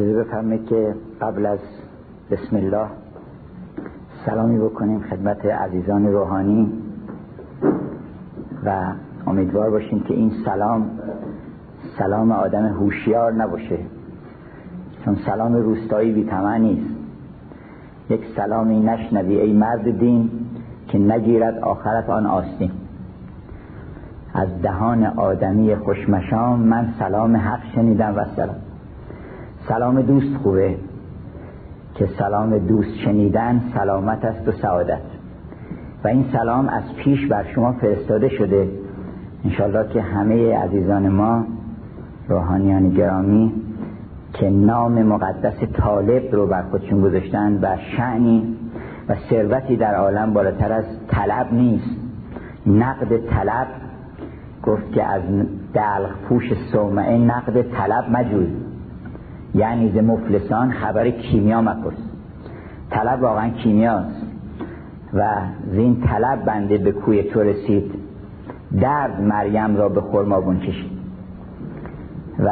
اجازه بفرمایید که قبل از بسم الله سلامی بکنیم خدمت عزیزان روحانی و امیدوار باشیم که این سلام آدم هوشیار نباشه، چون سلام روستایی بی طمع نیست. یک سلامی نشنوی ای مرد دین که نگیرد آخرت آن آستین. از دهان آدمی خوشمشام من سلام حق شنیدم و سلام دوست خوبه، که سلام دوست شنیدن سلامت است و سعادت. و این سلام از پیش بر شما فرستاده شده، انشالله که همه عزیزان ما روحانیان گرامی که نام مقدس طالب رو بر خودشون گذاشتن و شأنی و ثروتی در عالم بالاتر از طلب نیست. نقد طلب گفت که از دلق پوش صومعه نقد طلب مجوز، یعنی ز مفلسان خبر کیمیا مپرس. طلب واقعا کیمیاست و زین طلب بنده به کوی تو رسید، درد مریم را به خرمابون کشید. و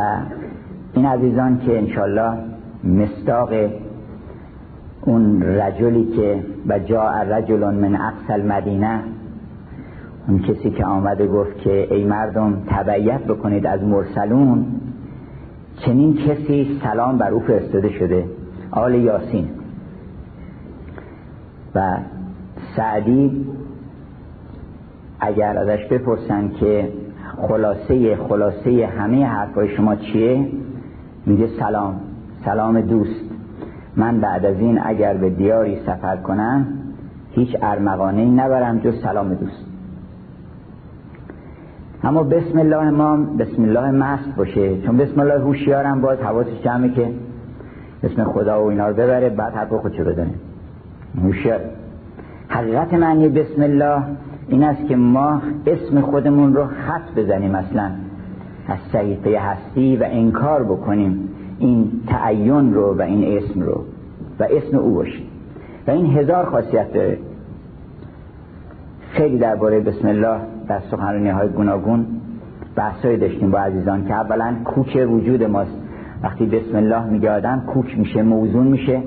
این عزیزان که انشالله مصداق اون رجلی که و جاء رجل من اقصی المدینه، اون کسی که آمده گفت که ای مردم تبعیت بکنید از مرسلون، چنین کسی سلام بر او فرستاده شده، آل یاسین. و سعدی اگر ازش بپرسن که خلاصه همه حرفای شما چیه، میگه سلام دوست. من بعد از این اگر به دیاری سفر کنم هیچ ارمغانه‌ای نبرم جز سلام دوست. اما بسم الله ما بسم الله مست باشه، چون بسم الله هوشیارم باید حواسش جمعه که اسم خدا و اینا رو ببره، بعد حرف خودشو بدونه هوشیار. حقیقت معنی بسم الله این است که ما اسم خودمون رو خط بزنیم اصلا از صحیفه هستی و انکار بکنیم این تعین رو و این اسم رو و اسم او باشیم. و این هزار خاصیت داره. خیلی درباره بسم الله در سخنرانی‌های گوناگون بحث‌هایی داشتیم با عزیزان که اولا کوک وجود ماست. وقتی بسم الله میگه آدم کوک میشه، موزون میشه،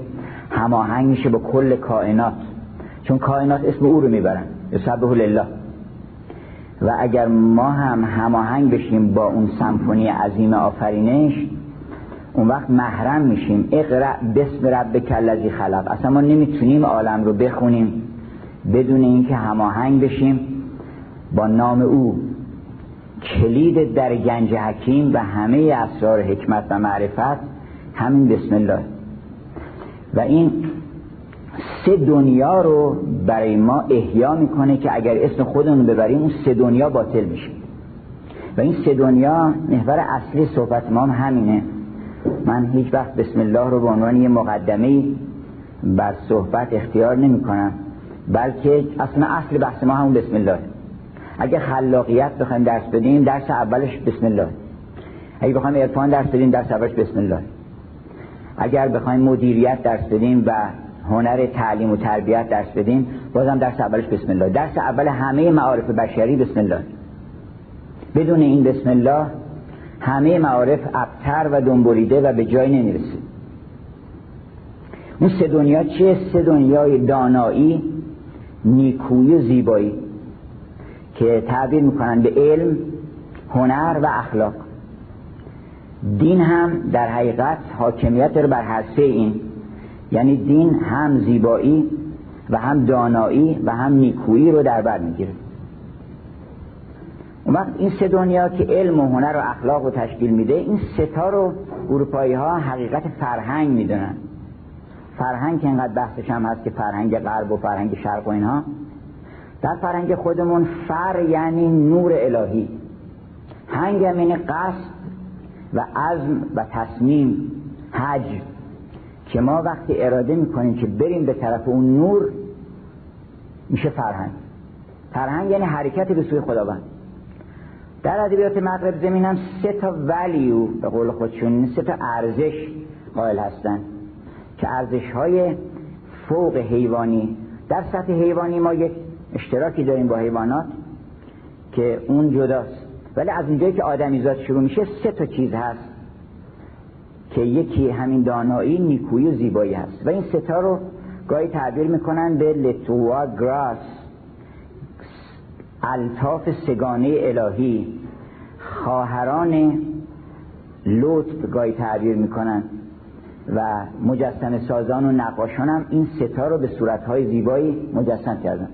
هماهنگ میشه با کل کائنات، چون کائنات اسم او رو میبرن، یسبحوا لله. و اگر ما هم هماهنگ بشیم با اون سمفونی عظیم آفرینش، اون وقت محرم میشیم. اقرأ بسم ربک الذی خلق. اصلا ما نمیتونیم عالم رو بخونیم بدون اینکه هماهنگ بشیم با نام او، کلید در گنج حکیم و همه اسرار حکمت و معرفت همین بسم الله. و این سه دنیا رو برای ما احیا میکنه که اگر اسم خودمون ببریم اون سه دنیا باطل میشه. و این سه دنیا محور اصلی صحبت ما همینه. من هیچ وقت بسم الله رو به عنوان یه مقدمه بر صحبت اختیار نمیکنم، بلکه اصلا اصل بحث ما همون بسم الله. اگه خلاقیت بخوایم درس بدیم، درس اولش بسم الله. اگه بخوایم عرفان درس بدیم، درس اولش بسم الله. اگر بخوایم مدیریت درس بدیم و هنر تعلیم و تربیت درس بدیم، بازم درس اولش بسم الله. درس اول همه معارف بشری بسم الله. بدون این بسم الله همه معارف ابتر و دنبولیده و به جای نمیرسه. اون سه دنیا چیه؟ سه دنیای دانایی، نیکویی و زیبایی که تعبیر میکنن به علم، هنر و اخلاق. دین هم در حقیقت حاکمیت رو بر هر سه این، یعنی دین هم زیبایی و هم دانایی و هم نیکویی رو در بر میگیره. اون وقت این سه دنیا که علم و هنر و اخلاق رو تشکیل میده، این سه تا رو اروپایی ها حقیقت فرهنگ میدونن. فرهنگ که اینقدر بحثش هم هست که فرهنگ غرب و فرهنگ شرق و اینها. در فرهنگ خودمون فر یعنی نور الهی، هنگ یعنی قصد و عزم و تصمیم، حج، که ما وقتی اراده میکنیم که بریم به طرف اون نور میشه فرهنگ. فرهنگ یعنی حرکت به سوی خداوند. در ادبیات مغرب زمین هم سه تا ولیو به قول خودشون، سه تا ارزش قائل هستن که ارزش های فوق حیوانی. در سطح حیوانی ما یک اشتراکی داریم با حیوانات که اون جداست، ولی از اونجایی که آدمیزاد شروع میشه سه تا چیز هست که یکی همین دانایی نیکویی و زیبایی هست. و این ستا رو گاهی تعبیر میکنن به لتوا گراس، الطاف سگانه الهی، خواهران لطف گاهی تعبیر میکنن و مجسمه سازان و نقاشان هم این ستا رو به صورتهای زیبایی مجسم کردن.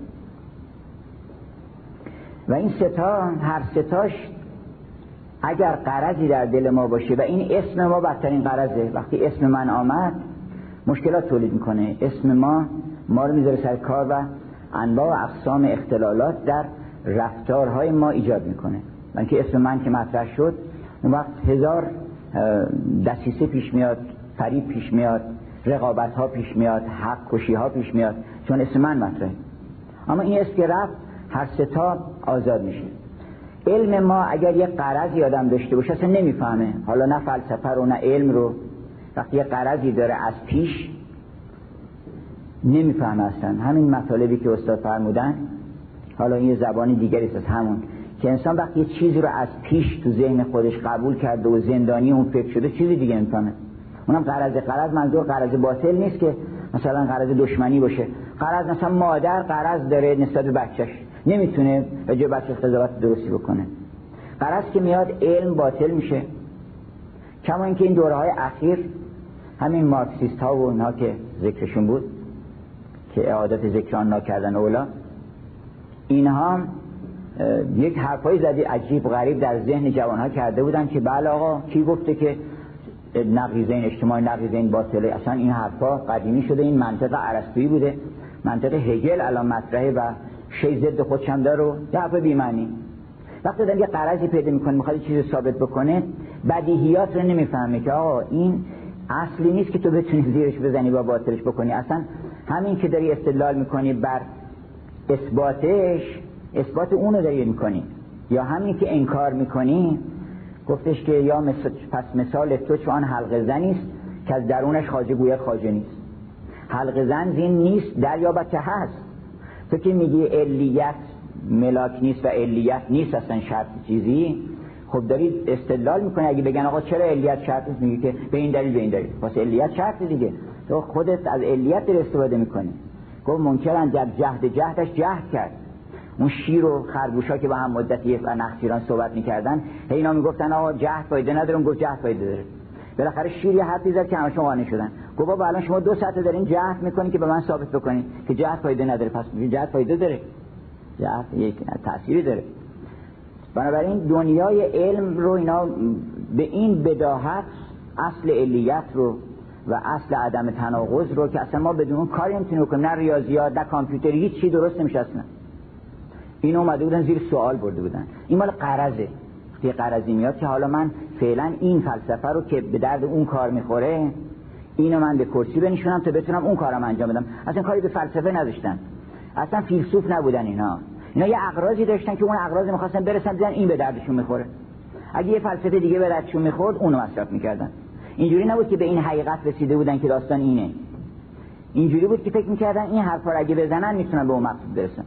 و این ستا هر ستاش اگر قرضی در دل ما باشه و این اسم ما بدترین قرضه، وقتی اسم من آمد مشکلات تولید میکنه. اسم ما رو میذاره سر کار و انواع و اقسام اختلالات در رفتارهای ما ایجاد میکنه. من که اسم من که مطرح شد اون وقت هزار دسیسه پیش میاد، فریب پیش میاد، رقابت ها پیش میاد، حق کشی ها پیش میاد، چون اسم من مطرحه. اما این اسم که رفت هر ستا آزاد میشه. علم ما اگر یه قرضی آدم داشته باشه اصلا نمیفهمه، حالا نه فلسفه رو نه علم رو. وقتی یه قرضی داره از پیش نمیفهمه اصلا. همین مطالبی که استاد فرمودن، حالا این زبان دیگری است همون که انسان وقتی یه چیزی رو از پیش تو ذهن خودش قبول کرده و زندانی اون فکر شده، چیزی دیگه نمیفهمه. اونم قرض منظور قرض باطل نیست که مثلا قرض دشمنی باشه. قرض مثلا مادر قرض داره نسبت به بچه‌ش، نمیتونه راجع به بچه قضاوت درستی بکنه. قرض که میاد علم باطل میشه. کما اینکه این دوره‌های اخیر همین مارکسیست ها و اونها که ذکرشون بود که اعادت ذکر آن نکردن اولا، اینها یک حرفای زدی عجیب غریب در ذهن جوانها کرده بودن که بله آقا کی گفته که نقیضین اجتماعی نقیضین باطله؟ اصلا این حرفا قدیمی شده، این منطق ارسطویی بوده، منطق هگل الان مطرحه و شی ضد خودشم داره و حرف بی‌معنی. وقتی آدم یه قرضی پیدا میکنه میخواد چیزی ثابت بکنه، بدیهیات رو نمیفهمه که آقا این اصلی نیست که تو بتونی زیرش بزنی و باطلش بکنی. اصلا همین که داری استدلال میکنی بر اثباتش، اثبات اون رو داری میکنی. یا همین که انکار میکنی، گفتش که یا پس مثال تو چون آن حلقه زنی است که از درونش خواجه گوید خواجه نیست. حلقه زن زین نیست دریابد که هست. تو که میگی علیت ملاک نیست و علیت نیست اصلا شرط چیزی، خب داری استدلال میکنی. اگه بگن آقا چرا علیت شرط نیست، میگی که به این دلیل به این دلیل، واسه علیت شرط دیگه، تو خودت از علیت در استفاده میکنی. گفت منکرن در جهدش جهد کرد. اون شیر و خرگوشا که با هم مدتی و نخجیران صحبت میکردن، اینا میگفتن آقا جهد فایده نداره، اون گفت جهد فایده داره. بالاخره شیر یه حرفی زد که همه شما قانع شدن. گفت بابا الان شما دو ساعته دارین جهد میکنین که به من ثابت بکنین که جهد فایده نداره. پس جهد فایده داره، جهد یک تأثیری داره. بنابراین دنیای علم رو اینا به این بداهت اصل علیت رو و اصل عدم تناقض رو که اصلا ما بدون اون کاری نمیتونیم بکنیم، نه ریاضیات نه کامپیوتر هیچ چی درست نمیشه اصلا، این اومده بودن زیر سوال برده بودن. این مال قرضه. یه قرضی میاد که حالا من فعلا این فلسفه رو که به درد اون کار میخوره اینو من به کرسی بنشونم تا بتونم اون کارم انجام بدم. اصلا کاری به فلسفه نداشتن، اصلا فیلسوف نبودن. اینا یه اغراضی داشتن که اون اغراضی میخواستن برسن، دیدن این به دردشون میخوره. اگه یه فلسفه دیگه به دردشون میخورد اونو مصرف میکردن. اینجوری نبود که به این حقیقت رسیده بودن که داستان اینه. اینجوری بود که فکر میکردن این حرفا رو اگه بزنن میتونن به اون مقصود برسن.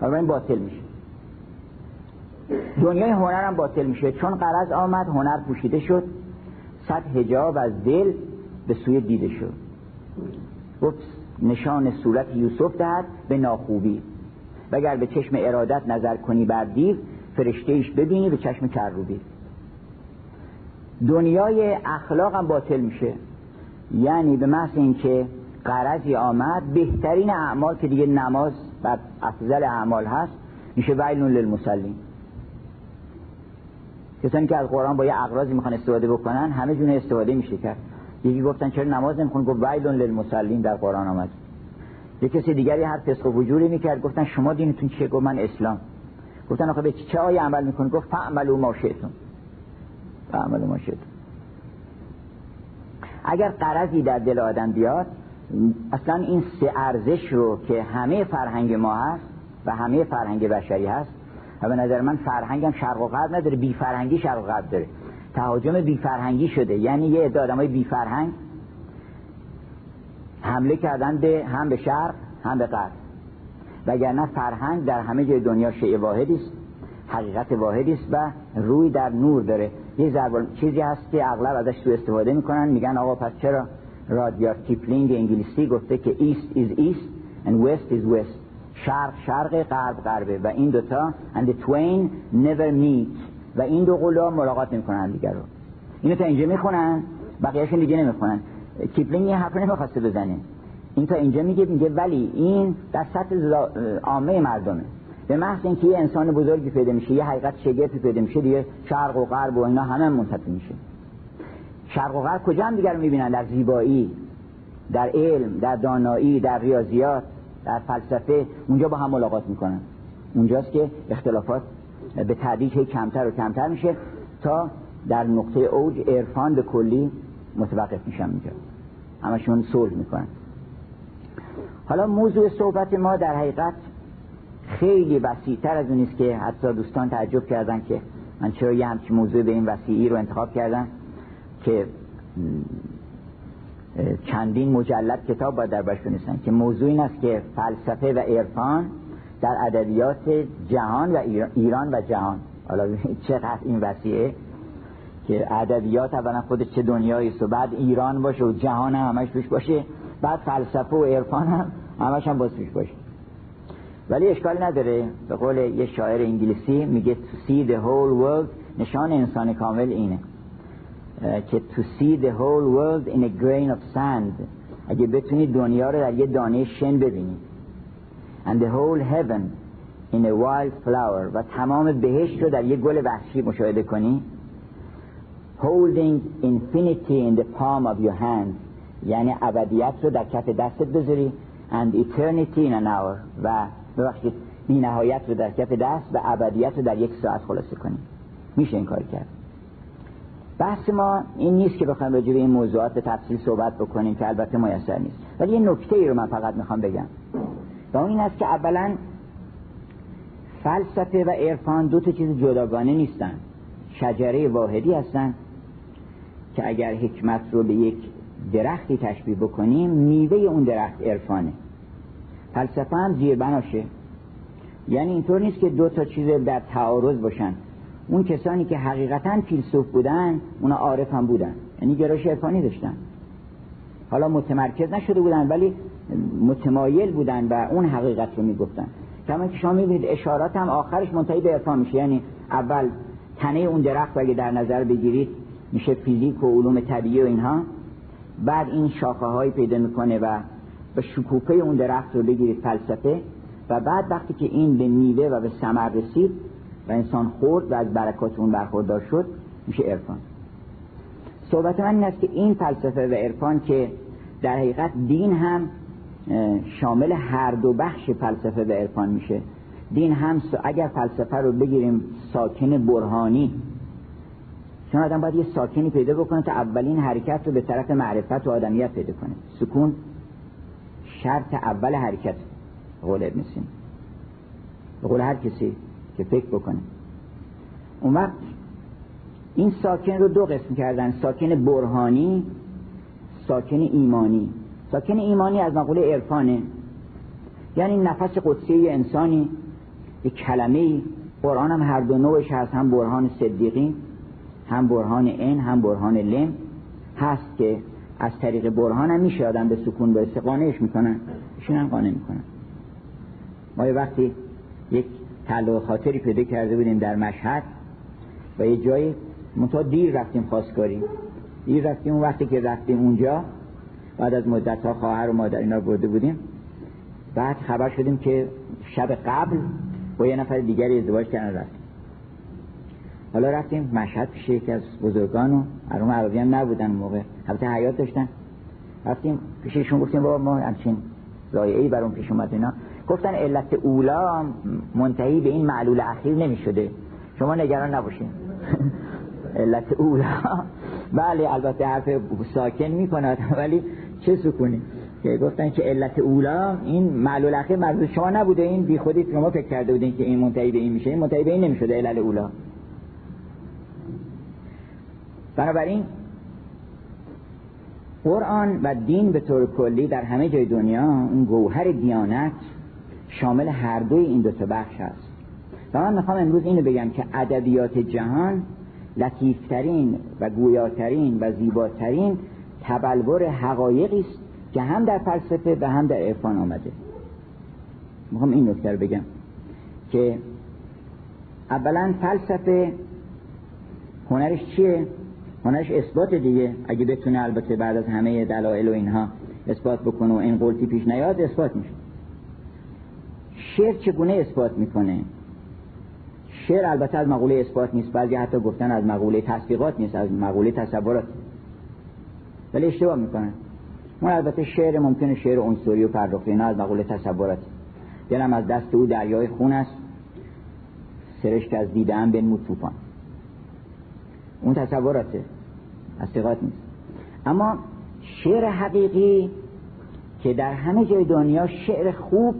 حالا این باطل میشه. دنیای هنر هم باطل میشه. چون قرض آمد هنر پوشیده شد، صد حجاب از دل به سوی دیده شد. گفت نشان صورت یوسف دهد به ناخوبی، وگر به چشم ارادت نظر کنی بر دیو، فرشته‌ایش ببینی به چشم کروبی. دنیای اخلاق هم باطل میشه. یعنی به محض اینکه قرضی آمد، بهترین اعمال که دیگه نماز بعد افضل اعمال هست میشه ویل للمصلین. کسانی که از قرآن با یه اغراضی میخوان استفاده بکنن همه جونه استفاده میشه کرد. یکی گفتن چرا نماز نمیخون، گفت ویل للمصلین در قرآن آمد. یه کسی دیگری هر فسق و فجوری میکرد، گفتن شما دینتون چیه؟ گفت من اسلام. گفتن آخه به چه آیه عمل میکنی؟ گفت فعملوا ما شئتم، فعملوا ما شئتم. اگر قرضی در دل آدم بیاد، اصلا این سه ارزش رو که همه فرهنگ ما هست و همه فرهنگ بشری هست، و به نظر من فرهنگم شرق و غرب نداره، بی فرهنگی شرق و غرب داره. تهاجم بی فرهنگی شده، یعنی یه عده آدمای بی فرهنگ حمله کردن هم به شرق هم به غرب. وگرنه فرهنگ در همه جای دنیا شیء واحدی است، حقیقت واحدی است و روی در نور داره. یه ضرب چیزی هست که اغلب ازش تو استفاده میکنن، میگن آقا پس چرا رادیارد کیپلینگ انگلیسی گفته که ایست از ایست and west is west، شرق شرق، غرب غربه، و این دوتا and the twain never meet، و این دو قلوها ملاقات نمیکنن دیگر رو. اینو تا اینجا میخونن، بقیه‌شون دیگه نمیخونن. کیپلینگ یه حرف نمیخواسته بزنه، این تا اینجا میگه ولی این در سطح عامه مردمه. به محض اینکه یه انسان بزرگی پیدا میشه، یه حقیقت شگفتی پیدا میشه، دیگه شرق و غرب و اینا همه منطفی میشه. شرق و غرب کجا هم دیگر رو میبینن؟ در زیبایی، در علم، در دانایی، در ریاضیات، در فلسفه، اونجا با هم ملاقات میکنن. اونجاست که اختلافات به تدریج کمتر و کمتر میشه تا در نقطه اوج عرفان به کلی متوقف میشن، میگه همشون صلح میکنن. حالا موضوع صحبت ما در حقیقت خیلی وسیع‌تر از اونیست که حتی دوستان تعجب کردن که من چرا یه همچین موضوع به این وسیعی رو انتخاب کردم که چندین مجلد کتاب باید در برش نیستن، که موضوع این است که فلسفه و عرفان در ادبیات جهان و ایران و جهان. حالا چقدر این وسیعه که ادبیات اولا خودش چه دنیاییست و بعد ایران باشه و جهان هم همش توش باشه، بعد فلسفه و عرفان هم همش هم باز توش باشه. ولی اشکال نداره، به قول یه شاعر انگلیسی میگه to see the whole world، نشان انسان کامل اینه که to see the whole world in a grain of sand، اگه بتونی دنیا رو در یه دانه شن ببینی، and the whole heaven in a wild flower، و تمام بهشت رو در یه گل وحشی مشاهده کنی، holding infinity in the palm of your hand، یعنی ابدیت رو در کف دستت بذاری، and eternity in an hour، و ببخشید بی نهایت رو در کف دست و ابدیت رو در یک ساعت خلاصه کنیم. میشه این کار کرد. بحث ما این نیست که بخوایم راجع به این موضوعات به تفصیل صحبت بکنیم که البته میسر نیست، ولی یه نکته ای رو من فقط میخوام بگم و اون این است که اولا فلسفه و عرفان دو تا چیز جداگانه نیستن، شجره واحدی هستن که اگر حکمت رو به یک درختی تشبیه بکنیم میوه اون درخت عرفانه، فلسفه هم زیر بناشه. یعنی اینطور نیست که دو تا چیز در تعارض باشن. اون کسانی که حقیقتاً فیلسوف بودن اونا عارف هم بودن، یعنی گرایش عرفانی داشتن، حالا متمرکز نشده بودن ولی متمایل بودن و اون حقیقت رو میگفتن. کما که شما میبینید اشارات هم آخرش منتهی به عرفان میشه، یعنی اول تنه اون درخت اگه در نظر بگیرید میشه فیزیک و علوم طبیعی و اینها، بعد این شاخه‌های پیدا میکنه و به شکوفه اون درخت رو بگیرید فلسفه، و بعد وقتی که این به میوه و به ثمر رسید و انسان خورد و از برکات اون برخوردار شد میشه عرفان. صحبت من این است که این فلسفه و عرفان که در حقیقت دین هم شامل هر دو بخش فلسفه و عرفان میشه، دین هم اگر فلسفه رو بگیریم ساکن برهانی، چون آدم باید یه ساکنی پیدا بکنه تا اولین حرکت رو به طرف معرفت و آدمیت پیدا کنه، سکون شرط اول حرکت، قول ابن سینا، قول هر کسی که فکر بکنه. اون وقت این ساکن رو دو قسم کردن، ساکن برهانی، ساکن ایمانی. ساکن ایمانی از مقوله عرفانه، یعنی نفس قدسی انسانی، یک کلمه‌ای. قرآن هم هر دو نوعش هست، هم برهان صدیقی هم برهان عین هم برهان لم هست که از طریق برهان هم میشه آدم به سکون برسه، قانعش میکنن، ایشون هم قانع میکنن. ما یه وقتی یک تعلق خاطری پیدا کرده بودیم در مشهد و یه جایی منتها دیر رفتیم، خواستگاری دیر رفتیم. اون وقتی که رفتیم اونجا بعد از مدت‌ها خواهر و مادر اینا رو برده بودیم، بعد خبر شدیم که شب قبل با یه نفر دیگری ازدواج کردن. رفتیم حالا رفتیم مشهد پیش یکی از بزرگان و اروم عربی هم نبودن موقع، البته حیات داشتن. رفتیم پیششون گفتیم بابا ما همچین ضایعه‌ای برام پیش اومد. اینا گفتن علت اولا منتهی به این معلول اخیر نمی‌شده، شما نگران نباشین. علت اولا بله البته حرف ساکن میکنه ولی چه سکونی، که گفتن که علت اولا این معلول اخیر مربوط شما نبوده، این بی خودی شما فکر کرده بودین که این منتهی به این میشه، این منتهی به این نمی‌شده علل اولا. بنابراین قرآن و دین به طور کلی در همه جای دنیا، اون گوهر دیانت شامل هر دوی این دو تا بخش است. و من میخوام امروز اینو بگم که ادبیات جهان لطیفترین و گویاترین و زیباترین تبلور حقایقی است که هم در فلسفه و هم در عرفان آمده. میخوام این نکته رو بگم که اولا فلسفه هنرش چیه؟ هنرش اثبات دیگه، اگه بتونه البته بعد از همه دلایل و اینها اثبات بکنه و این قلتی پیش نیاد اثبات میشه. شعر چگونه اثبات میکنه؟ شعر البته از مقوله اثبات نیست، بلکه حتی گفتن از مقوله تصدیقات نیست، از مقوله تصورات، ولی اشتباه میکنن. من البته شعر ممکنه شعر عنصری و فرخی نه، از مقوله تصورات. دلم از دست او دریای خون است، سرشک از دیده ام بنمود طوفان. اون تصوراته، تصدیقات نیست. اما شعر حقیقی که در همه جای دنیا شعر خوب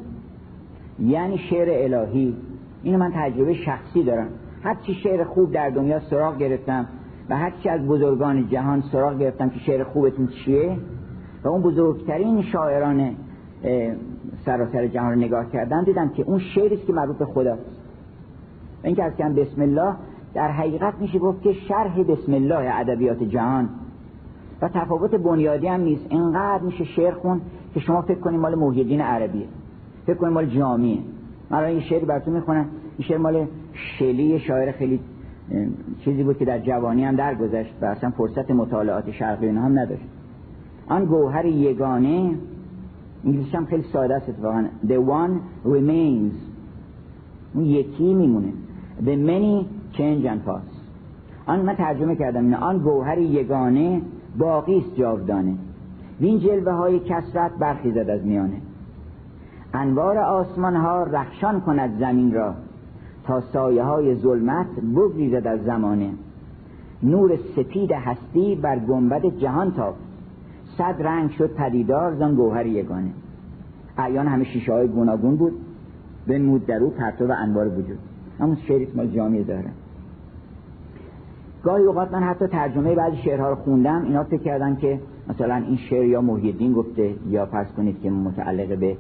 یعنی شعر الهی، اینو من تجربه شخصی دارم. هرچی شعر خوب در دنیا سراغ گرفتم و هرچی از بزرگان جهان سراغ گرفتم که شعر خوبتون چیه، و اون بزرگترین شاعران سراسر جهان رو نگاه کردم، دیدم که اون شعریست که مربوط به خداست. این که از کم بسم الله در حقیقت میشه گفت که شرح بسم الله ادبیات جهان، و تفاوت بنیادی هم نیست. اینقدر میشه شعر خون که شما فکر کنید مال محی الدین عربیه، فکر کنید مال جامیه. من الان یه شعری براتون میخونم، این شعر مال شلی، شاعر خیلی چیزی بود که در جوانی هم درگذشت و اصلا فرصت مطالعات شرقی اینا هم نداشت. آن گوهر یگانه، انگلیسی هم خیلی ساده است اتفاقا، the one remains، اون یکی میمونه، the many change and pass. آن من ترجمه کردم اینه، آن گوهر یگانه باقیست جاودانه، وین جلوه های کسرت برخیزد از میانه. انوار آسمان ها رخشان کند زمین را، تا سایه های ظلمت بگریزد از زمانه. نور سپید هستی بر گنبد جهان تافت، صد رنگ شد پدیدار زان گوهر یگانه. اعیان همه شیشه های گوناگون بود، بنمود در او پرتو و انوار وجود. همون شعریست مال جامعه داره. گاهی اوقات من حتی ترجمه بعضی شعرها رو خوندم، اینا فکر کردن که مثلا این شعر یا محی الدین گفته، یا فرض کنید که متعلق به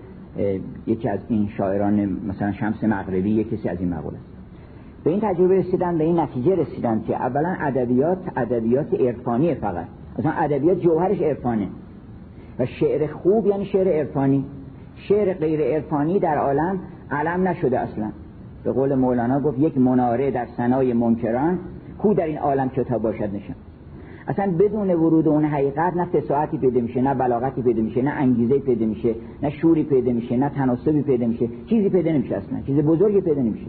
یکی از این شاعران مثلا شمس مغربی، یکی کسی از این مقوله. به این تجربه رسیدن، به این نتیجه رسیدن که اولا ادبیات عرفانیه، فقط مثلا ادبیات جوهرش عرفانه، و شعر خوب یعنی شعر عرفانی. شعر غیر عرفانی در عالم علم نشده اصلا. به قول مولانا گفت یک مناره در ثنای منکران، کو در این عالم کتاب باشد نشان. اصلا بدون ورود اون حقیقت نه فصاحتی پیدا میشه، نه بلاغتی پیدا میشه، نه انگیزه پیدا میشه، نه شوری پیدا میشه، نه تناسبی پیدا میشه، چیزی پیدا نمیشه، اصلا چیز بزرگی پیدا نمیشه.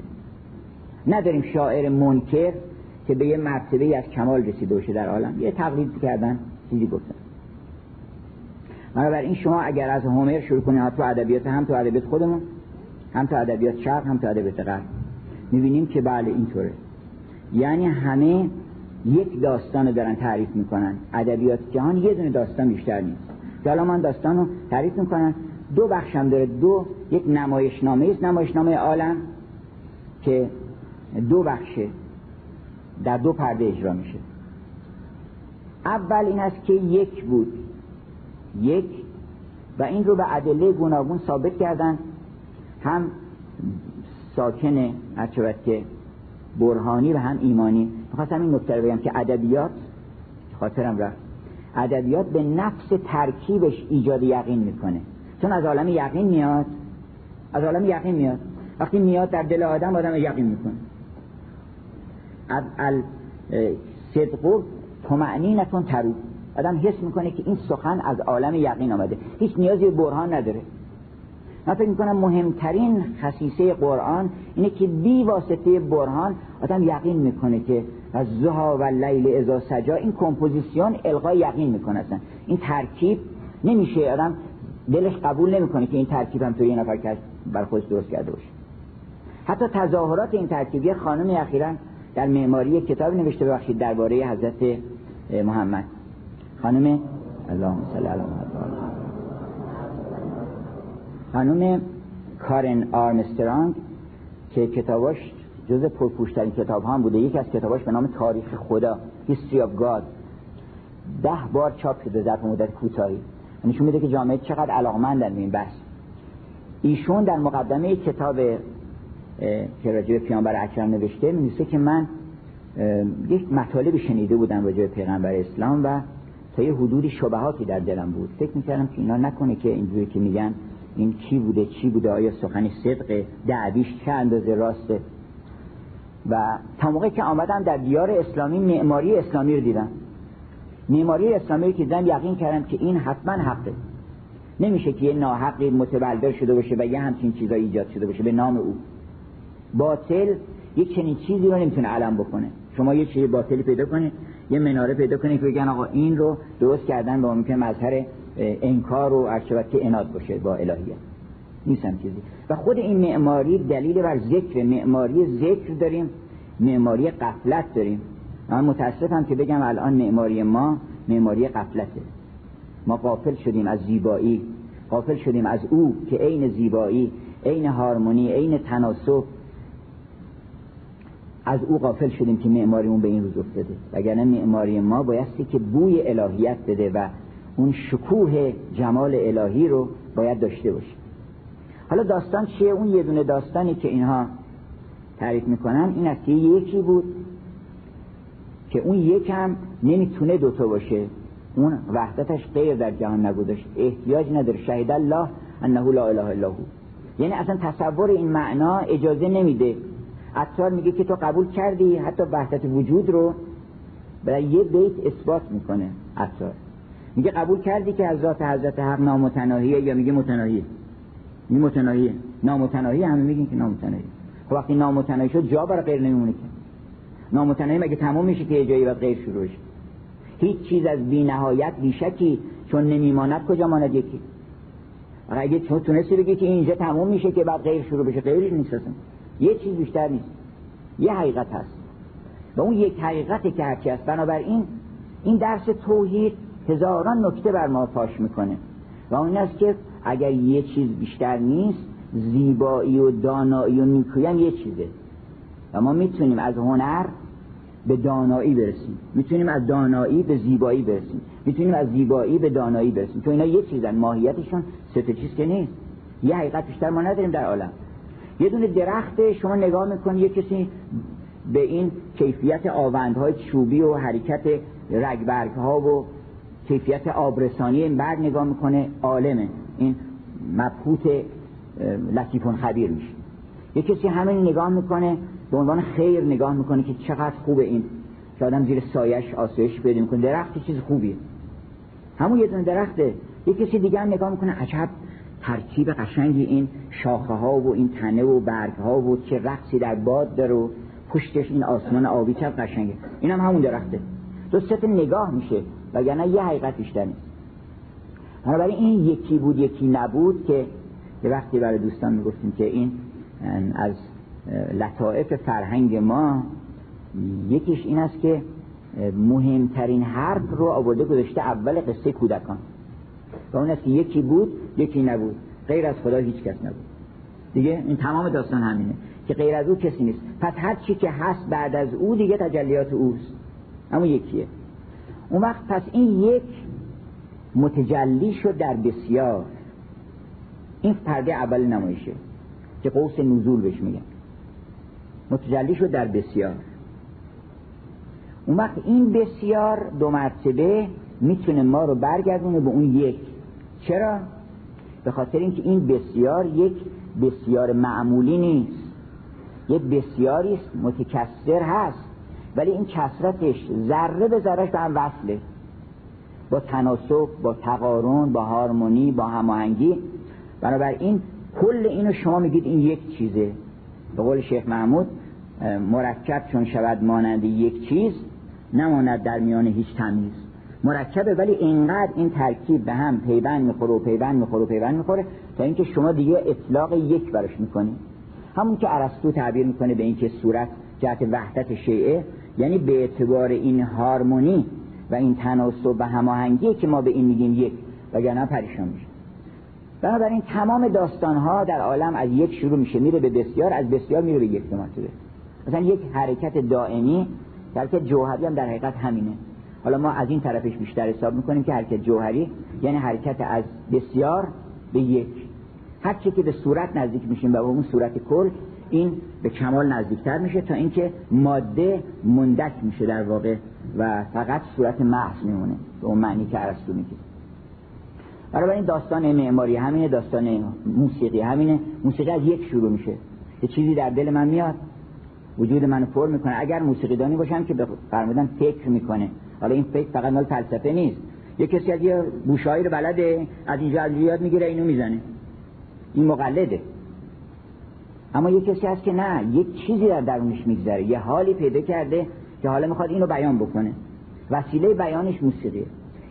نداریم شاعر منکر که به یه مرتبه‌ای از کمال رسیده باشه در عالم، یه تقلید کردن، چیزی گفتن. بنابراین شما اگر از هومر شروع کنید، هم تو ادبیات، هم تو ادبیات خودمون، هم تو ادبیات شرق، هم تو ادبیات غرب، می‌بینیم که بله اینطوره. یعنی همه یک داستان رو دارن تعریف میکنن. ادبیات جهان یه دونه داستان بیشتر نیست. حالا من داستان رو تعریف میکنن، دو بخش هم داره. یک نمایشنامه است، نمایشنامه عالم، که دو بخشه، در دو پرده اجرا میشه. اول این است که یک بود، یک، و این رو به ادله گوناگون ثابت کردن، هم ساکن هرچوبت که برهانی و هم ایمانی. می‌خواستم این نکته رو بگم که ادبیات، خاطرم رفت، ادبیات به نفس ترکیبش ایجاد یقین میکنه، چون از عالم یقین میاد، از عالم یقین میاد. وقتی میاد در دل آدم، آدم یقین میکنه. صدق طمأنینتون ترو، آدم حس میکنه که این سخن از عالم یقین آمده، هیچ نیازی به برهان نداره. من فکر میکنم مهمترین خصیصه قرآن اینه که بی واسطه برهان آدم یقین میکنه که از ضحا و لیل اذا سجا. این کمپوزیسیون القای یقین میکنه، اصلا این ترکیب نمیشه، آدم دلش قبول نمیکنه که این ترکیب هم تو یه نفر که بر خودش درست کرده باشه. حتی تظاهرات این ترکیب، یه خانمی اخیراً در معماری کتاب نوشته، ببخشید، درباره حضرت محمد، خانم اللهم صل علی محمد، خانم کارن آرمسترانگ، که کتاباش جز پرفروش‌ترین کتاب هم بوده. یکی از کتاباش به نام تاریخ خدا، History of God، 10 بار چاپ شده در مدت کوتاهی. نشون میده که جامعه چقدر علاقه‌مندن به این بحث. ایشون در مقدمه کتاب که راجع به پیامبر اکرم نوشته، می‌نویسه که من یک مطالب شنیده بودم راجع به پیغمبر اسلام و تا یه حدودی شبهاتی در دلم بود. فکر می‌کردم که اینا نکنه که اینجوری که میگن این کی بوده چی بوده، آیا سخن صدقه، دعویش چه اندازه راسته. و تا موقعی که آمدم در دیار اسلامی معماری اسلامی رو دیدم، معماری اسلامی که دیدم یقین کردم که این حتما حقه، نمیشه که یه ناحقی متبلور شده باشه و یه همچین چیزایی ایجاد شده باشه به نام او. باطل یک چنین چیزی رو نمیتونه علم بکنه. شما یه چیز باطلی پیدا کنید، یه مناره پیدا کنید که بگن آقا این رو درست کردن و ممکنه مظهر انکار و ارشبت که اناد باشه با الهیت، نیستم چیزی. و خود این معماری دلیل بر ذکر، معماری ذکر داریم، معماری غفلت داریم. من متاسفم که بگم الان معماری ما معماری غفلته. ما غافل شدیم از زیبایی، غافل شدیم از او که عین زیبایی، عین هارمونی، عین تناسب، از او غافل شدیم که معماریمون به این روز افتاده. وگرنه معماری ما بایستی که بوی الهیت بده و اون شکوه جمال الهی رو باید داشته باشه. حالا داستان چیه؟ اون یه دونه داستانی که اینها تعریف میکنن این است که یکی بود که اون یکم نمیتونه دوتا باشه، اون وحدتش غیر در جهان نگذاشت، احتیاج نداره. شهید الله انه لا اله الا هو، یعنی اصلا تصور این معنا اجازه نمیده. عطار میگه که تو قبول کردی حتی وحدت وجود رو، برای یه بیت اثبات میکنه. عطار میگه قبول کردی که از ذات حضرت حق نامتناهیه، یا میگه متناهیه؟ میگه متناهیه. نامتناهیه همه میگن که نامتناهیه. خب وقتی نامتناهی شد جا برای غیر نمیمونه که. نامتناهی مگه تمام میشه که جایی بعد غیر شروع شه؟ هیچ چیز از بی نهایت بیشکی چون نمیماند کجا ماند یکی. اگه تو تونستی بگی که اینجا تمام میشه که بعد غیر شروع بشه، غیرش نیست اصلا. یه چیز بیشتر نیست، یه حقیقت هست و اون یک حقیقتی که هرچی هست. بنابراین این درس توحید هزاران نکته بر ما فاش میکنه و اون است که اگر یه چیز بیشتر نیست، زیبایی و دانایی و نیکویی هم یه چیزه و ما میتونیم از هنر به دانایی برسیم، میتونیم از دانایی به زیبایی برسیم، میتونیم از زیبایی به دانایی برسیم، چون اینا یه چیزن، ماهیتشون سه تا چیز که نیست. یه حقیقت بیشتر ما نداریم در عالم. یه دونه درخت شما نگاه میکنی، یه کسی به این کیفیت آوندهای چوبی و حرکت رگبرگ‌ها و کیفیت آبرسانی این برگ نگاه میکنه، عالمه، این مبهوت لطیفون خبیر میشه. یه کسی همین نگاه میکنه، به عنوان خیر نگاه میکنه که چقدر خوبه این که آدم زیر سایش آسایش پیدا میکنه، درخت چیز خوبیه، همون یه دونه درخته. یه کسی دیگه هم نگاه میکنه، عجب ترکیب قشنگی این شاخه ها و این تنه و برگ ها و چه رقصی در باد داره و پشتش این آسمان آبی چه قشنگه، این هم همون درخته. دو سه تا نگاه میشه وگرنه یه حقیقت بیشتر نیست. بنابراین این یکی بود یکی نبود که یه وقتی برای دوستان میگفتیم که این از لطائف فرهنگ ما یکیش این است که مهمترین حرف رو آورده گذاشته اول قصه کودکان و اون است که یکی بود یکی نبود، غیر از خدا هیچ کس نبود. دیگه این تمام داستان همینه که غیر از او کسی نیست، پس هر چی که هست بعد از او دیگه تجلیات اوست، همون یکیه. اون وقت پس این یک متجلی شد در بسیار، این پرده اول نمایشه که قوس نزول بهش میگن، متجلی شد در بسیار. اون وقت این بسیار دو مرتبه میتونه ما رو برگردونه به اون یک. چرا؟ به خاطر اینکه این بسیار یک بسیار معمولی نیست، یک بسیاری است متکثر هست، ولی این کثرتش ذره به ذرهش به هم وصله، با تناسب، با تقارن، با هارمونی، با هماهنگی. بنابراین کل اینو شما میگید این یک چیزه. به قول شیخ محمود مرکب چون شود مانند یک چیز، نماند در میان هیچ تمیز. مرکبه ولی اینقدر این ترکیب به هم پیوند میخوره و پیوند میخوره و پیوند میخوره تا اینکه شما دیگه اطلاق یک براش میکنی. همون که ارسطو تعبیر میکنه به اینکه صورت جهت وحدت شیء، یعنی به اعتبار این هارمونی و این تناسب و هماهنگی که ما به این میگیم یک، وگرنه پریشان میشه. بنابراین تمام داستانها در عالم از یک شروع میشه میره به بسیار، از بسیار میره به یک. مثلا یک حرکت دائمی، حرکت جوهری هم در حقیقت همینه. حالا ما از این طرفش بیشتر حساب میکنیم که حرکت جوهری یعنی حرکت از بسیار به یک. هر چی که به صورت نزدیک میشیم و به اون صورت کل، این به کمال نزدیکتر میشه تا اینکه ماده مندک میشه در واقع و فقط صورت محض میمونه به اون معنی که ارسطو میگه. برای این داستان معماری همینه، داستان موسیقی همینه. موسیقی از یک شروع میشه، یه چیزی در دل من میاد، وجود منو پر میکنه. اگر موسیقیدانی باشم که فرمودن فکر میکنه، حالا این فکر فقط مال فلسفه نیست، یه کسی از یه گوشه‌ای رو بلده، از اینجا یاد میگیره اینو میزنه، این مقلده. اما یه کسی هست که نه، یک چیزی در درونش میگذره، یه حالی پیدا کرده که حالا میخواد اینو بیان بکنه، وسیله بیانش موسیقیه.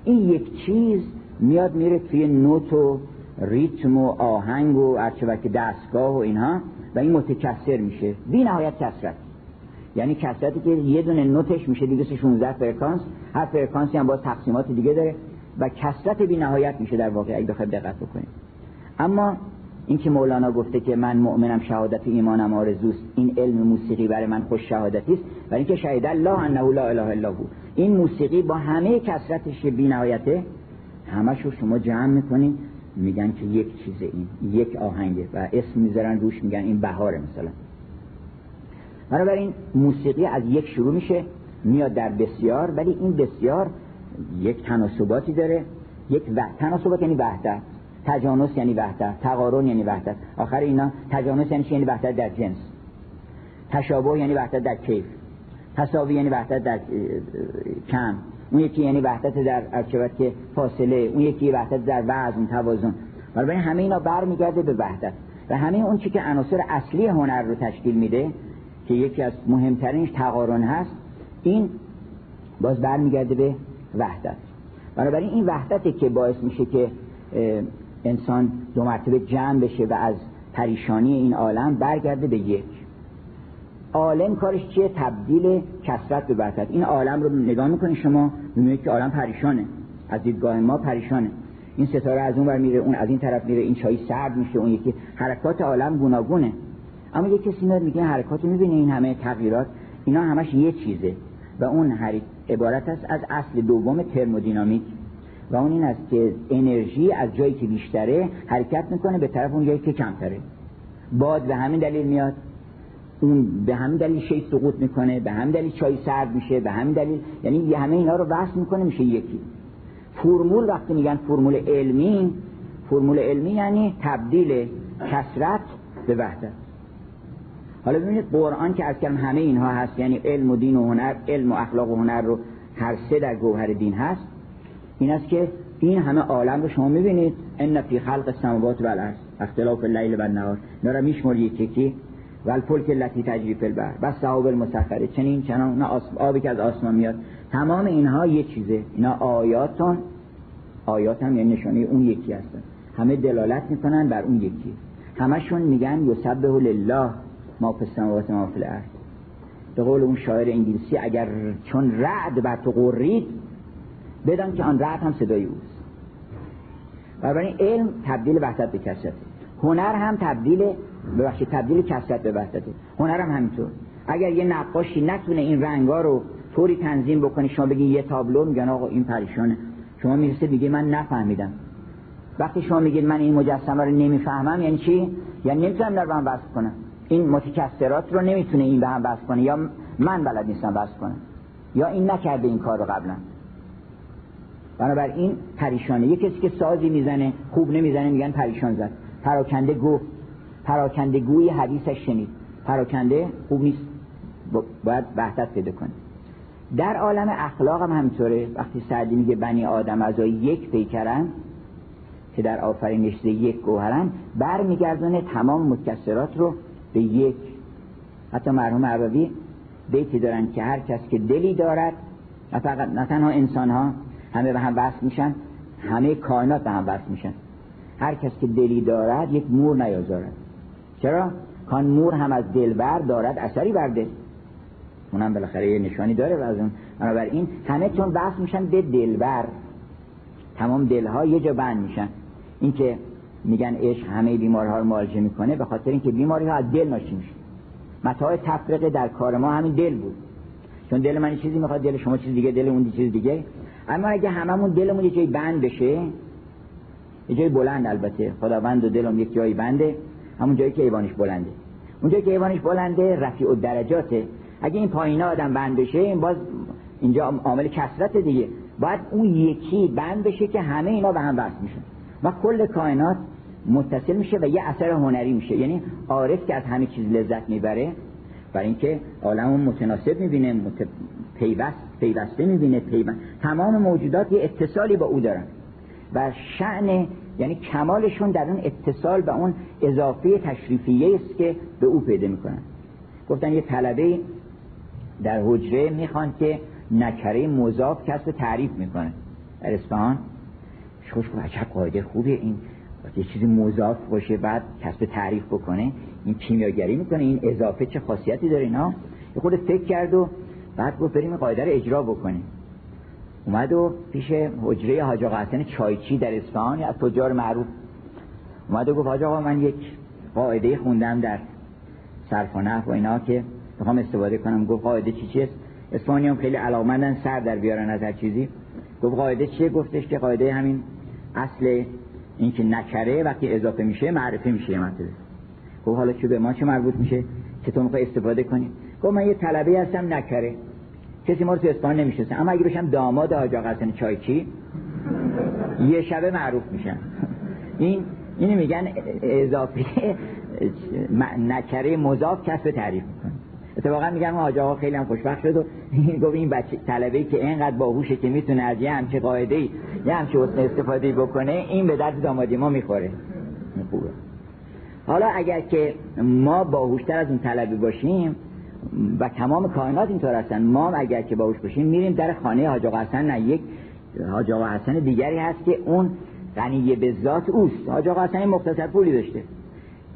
این یک چیز میاد میره توی نوت و ریتم و آهنگ و ارچبک دستگاه و اینها و این متکثر میشه بی نهایت کثرت، یعنی کثرتی که یه دونه نوتش میشه دیگه 16 فرکانس، هر فرکانسی هم با تقسیمات دیگه داره و کثرت بی نهایت میشه در واقع اگه بخواید دقت بکنید. اما این که مولانا گفته که من مؤمنم، شهادت ایمانم آرزوست، این علم موسیقی برای من خوش شهادتی است، برای اینکه شهید الله انه لا اله الا هو. این موسیقی با همه کثرتش بی نهایته، همشو شما جمع میکنین، میگن که یک چیزه، این یک آهنگه و اسم میذارن روش، میگن این بهاره مثلا. بنابراین موسیقی از یک شروع میشه، میاد در بسیار، ولی این بسیار یک تناسباتی داره، یک تناسبات یعنی وحدت، تجانس یعنی وحدت، تقارن یعنی وحدت. آخر اینا تجانس یعنی چی؟ یعنی وحدت در جنس. تشابه یعنی وحدت در کیف. تساوی یعنی وحدت در کم. اون یکی یعنی وحدت در ارتباط که فاصله، اون یکی وحدت در وزن، توازن. برای همه اینا برمیگرده به وحدت و همه اون چیزی که عناصر اصلی هنر رو تشکیل میده که یکی از مهمترینش تقارن هست، این باز برمیگرده به وحدت. بنابراین این وحدته که باعث میشه که انسان دو مرتبه جمع بشه و از پریشانی این عالم برگرده به یک. عالم کارش چیه؟ تبدیل کثرت به وحدت. این عالم رو نگاه میکنین شما، میبینید که عالم پریشانه، از دیدگاه ما پریشانه. این ستاره از اون ور میره، اون از این طرف میره، این چای سرد میشه، اون یکی، حرکات عالم گوناگونه. اما یک کسی میاد میگه حرکات رو میبینه، این همه تغییرات، اینا همش یه چیزه و اون عبارت است از اصل دوم ترمودینامیک و اون این است که انرژی از جایی که بیشتره حرکت میکنه به طرف اون جایی که کمتره. باد به همین دلیل میاد، اون به همین دلیل شیء سقوط میکنه، به همین دلیل چای سرد میشه، به همین دلیل، یعنی همه اینا رو وصل میکنه میشه یکی. فرمول وقتی میگن فرمول علمی، فرمول علمی یعنی تبدیل کثرت به وحدت. حالا ببینید قرآن که از کلم همه اینها هست، یعنی علم و دین و هنر، علم و اخلاق و هنر رو هر سه در گوهر دین هست. این است که این همه عالم رو شما میبینید، ان فی خلق السماوات و الارض اختلاف اللیل و النهار، اینا رو میشمرید یکی و الفلک اللاتی تجری فی البحر و السحاب المسخره، چنین چنان، آبی که از آسمان میاد، تمام اینها یه چیزه. اینا آیاتن، آیات هم یعنی نشانه اون یکی هستن، همه دلالت میکنن بر اون یکی، همشون میگن یسبح لله ما فی السماوات و ما فی الارض. به قول اون شاعر انگلیسی، اگر چون رعد بر تو قرید بدان که آن رعد هم صدای اوست. بنابراین علم تبدیل وحدت به کثرت، هنر هم تبدیل کثرت به وحدت، هنر هم همینطور. اگر یه نقاشی نتونه این رنگا رو طوری تنظیم بکنه شما بگین یه تابلو، میگن آقا این پریشانه. شما میرسه میگه من نفهمیدم. وقتی شما میگید من این مجسمه رو نمیفهمم، یعنی چی؟ یعنی نمیتونم اینا رو هم وصل کنم. این متکثرات رو نمیتونه این به هم وصل کنه، یا من بلد نیستم وصل کنم، یا این نکرده این کارو قبلا. بنابراین پریشانه. یه کسی که سازی میزنه خوب نمیزنه میگن پریشان زد. پراکنده گو، پراکنده گوی حدیثش شنید، پراکنده خوب نیست، باید وحدت پیدا کنه. در عالم اخلاق هم همینطوره. وقتی سعدی میگه بنی آدم اعضای یک پیکرن که در آفرینش یک گوهرن، برمیگردونه تمام متکثرات رو به یک. حتی مرحوم عربی بیتی دارن که هر کس که دلی دارد، نه تنها انسان ها همه به هم وصل میشن، همه کائنات به هم وصل میشن. هر کس که دلی دارد یک مور نیازارد. چرا؟ کان مور هم از دل بر دارد اثری بر دل، اونم بالاخره یه نشانی داره و از اون. بنابراین همه چون وصل میشن به دل بر، تمام دلها یه جا بند میشن. این که میگن عشق همه بیمارها رو معالجه میکنه، به خاطر اینکه بیماری ها از دل ناشی میشه. متاع تفرقه در کار ما همین دل بود، چون دل من چیزی میخواد، دل شما چیز دیگه، دل اون چیز دیگه. اما اگه هممون دلمون یه جای بند بشه، یه جای بلند، البته خداوند و دلم یک جایی بنده، همون جایی که ایوانش بلنده، اونجا که ایوانش بلنده رفیع الدرجاته. اگه این پایینا آدم بند بشه، این باز اینجا عامل کثرت دیگه، باید اون یکی بند بشه که همه اینا به هم وصل میشن و کل کائنات متصل میشه و یه اثر هنری میشه. یعنی عارف که از همه چیز لذت میبره، برای اینکه عالمو متناسب میبینه، پیوسته میبینه، تمام موجودات یه اتصالی با او دارن و شأن یعنی کمالشون در اون اتصال و اون اضافه تشریفیه است که به او پیدا میکنن. گفتن یه طلبه در حجره میخوان که نکره مضاف کسب تعریف میکنه در اصفهان. خوش گفت عجب قاعده خوبیه، این یه چیزی مضاف باشه بعد کسب تعریف بکنه، این کیمیاگری میکنه، این اضافه چه خاصیتی داره اینا. یه خود فکر کرد و بعد گفت بریم قاعده رو اجرا بکنیم. اومد و پیش حجره حاج آقا حسن چایچی در اصفهان از تجار معروف اومد و گفت حاج آقا من یک قاعده خوندم در صرف و نحو و اینا که میخوام استفاده کنم. گفت قاعده چیه؟ اصفهانی هم خیلی علاقمندن سر در بیارن از هر چیزی. گفت قاعده چیه؟ گفتش که قاعده همین اصل این که نکره وقتی اضافه میشه معرفه میشه. مثلا گفت حالا چه به ما چه مربوط میشه که تو میخوای استفاده کنی؟ گفت من یه طلبه هستم نکره، کسی ما رو تو اصفهان نمیشناسه، اما اگه بشم داماد حاج آقا حسن چایچی یه شبه معروف میشم. اینو میگن اضافه نکره مضاف کسب تعریف میکنه. اتفاقا میگن حاج آقا خیلی هم خوشبخت شد و این گفت این بچه طلبه‌ای که اینقدر باهوشه که میتونه از یه همچین قاعده‌ای یه همچین حسن استفاده بکنه، این به درد دامادی ما میخوره. خوبه. حالا اگر که ما باهوشتر از این طلبه باشیم و تمام کائنات اینطور هستن، ما اگر که باهوش باشیم میریم در خانه حاج آقا حسن. نه یک حاج آقا حسن دیگری هست که اون غنی به ذات اوست. حاج آقا حسن مختصر پولی داشته،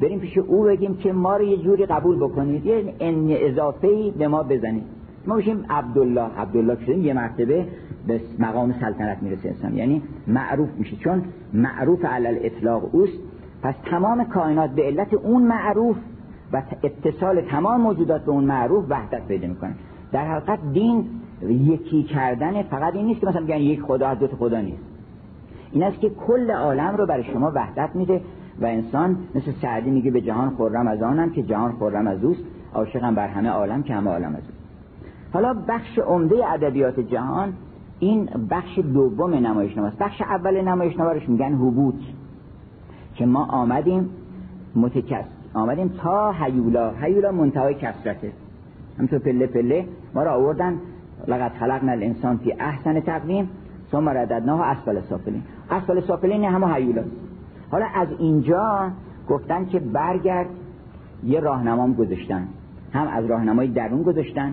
بریم پیش او بگیم که ما رو یه جوری قبول بکنید، یه این اضافه‌ای به ما بزنید، ما بشیم عبدالله شدیم، یه مرتبه به مقام سلطنت میرسه انسان، یعنی معروف میشه، چون معروف علی الاطلاق اوست. پس تمام کائنات به علت اون معروف و اتصال تمام موجودات به اون معروف وحدت پیدا میکنه. در حقیقت دین یکی کردن فقط این نیست که مثلا میگن یک خدا از دو تا خدا نیست، این است که کل عالم رو برای شما وحدت میده و انسان مثل سعدی میگه به جهان خرم از آنم که جهان خرم از اوست، عاشقم بر همه عالم که همه عالم از اوست. حالا بخش عمده ادبیات جهان این بخش دوم نمایشنامه است. بخش اول نمایشنامه روش میگن هبوط، که ما آمدیم تا هیولا منتهای کثرته، همینطور پله پله ما را آوردن. لقد خلقنا الانسان فی احسن تقویم ثم رددناه اسفل سافلین. اسفل سافلین همه هیولاست. حالا از اینجا گفتن که برگرد، یه راهنمام گذاشتن، هم از راهنمای درون گذاشتن،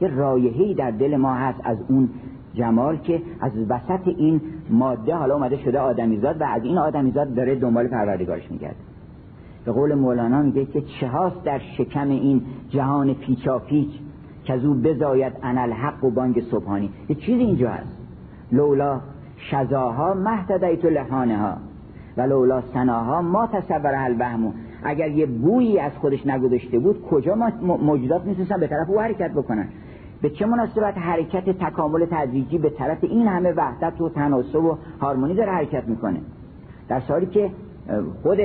یه رایحه‌ای در دل ما هست از اون جمال که از وسط این ماده حالا اومده شده آدمیزاد و از این آدمیزاد داره دنبال پروردگارش میگرده. به قول مولانا میگه که چه هاست در شکم این جهان پیچاپیچ که از او بزاید انالحق و بانگ سبحانی. یه چیزی اینجا هست، لولا شزاها مهتدیت لحانها و لولا سناها ما تصوره الوهم. اگر یه بویی از خودش نگذاشته بود کجا موجودات میتونستن به طرف او حرکت بکنن؟ به چه مناسبت حرکت تکامل تدریجی به طرف این همه وحدت و تناسب و هارمونی داره حرکت میکنه، در حالی که خود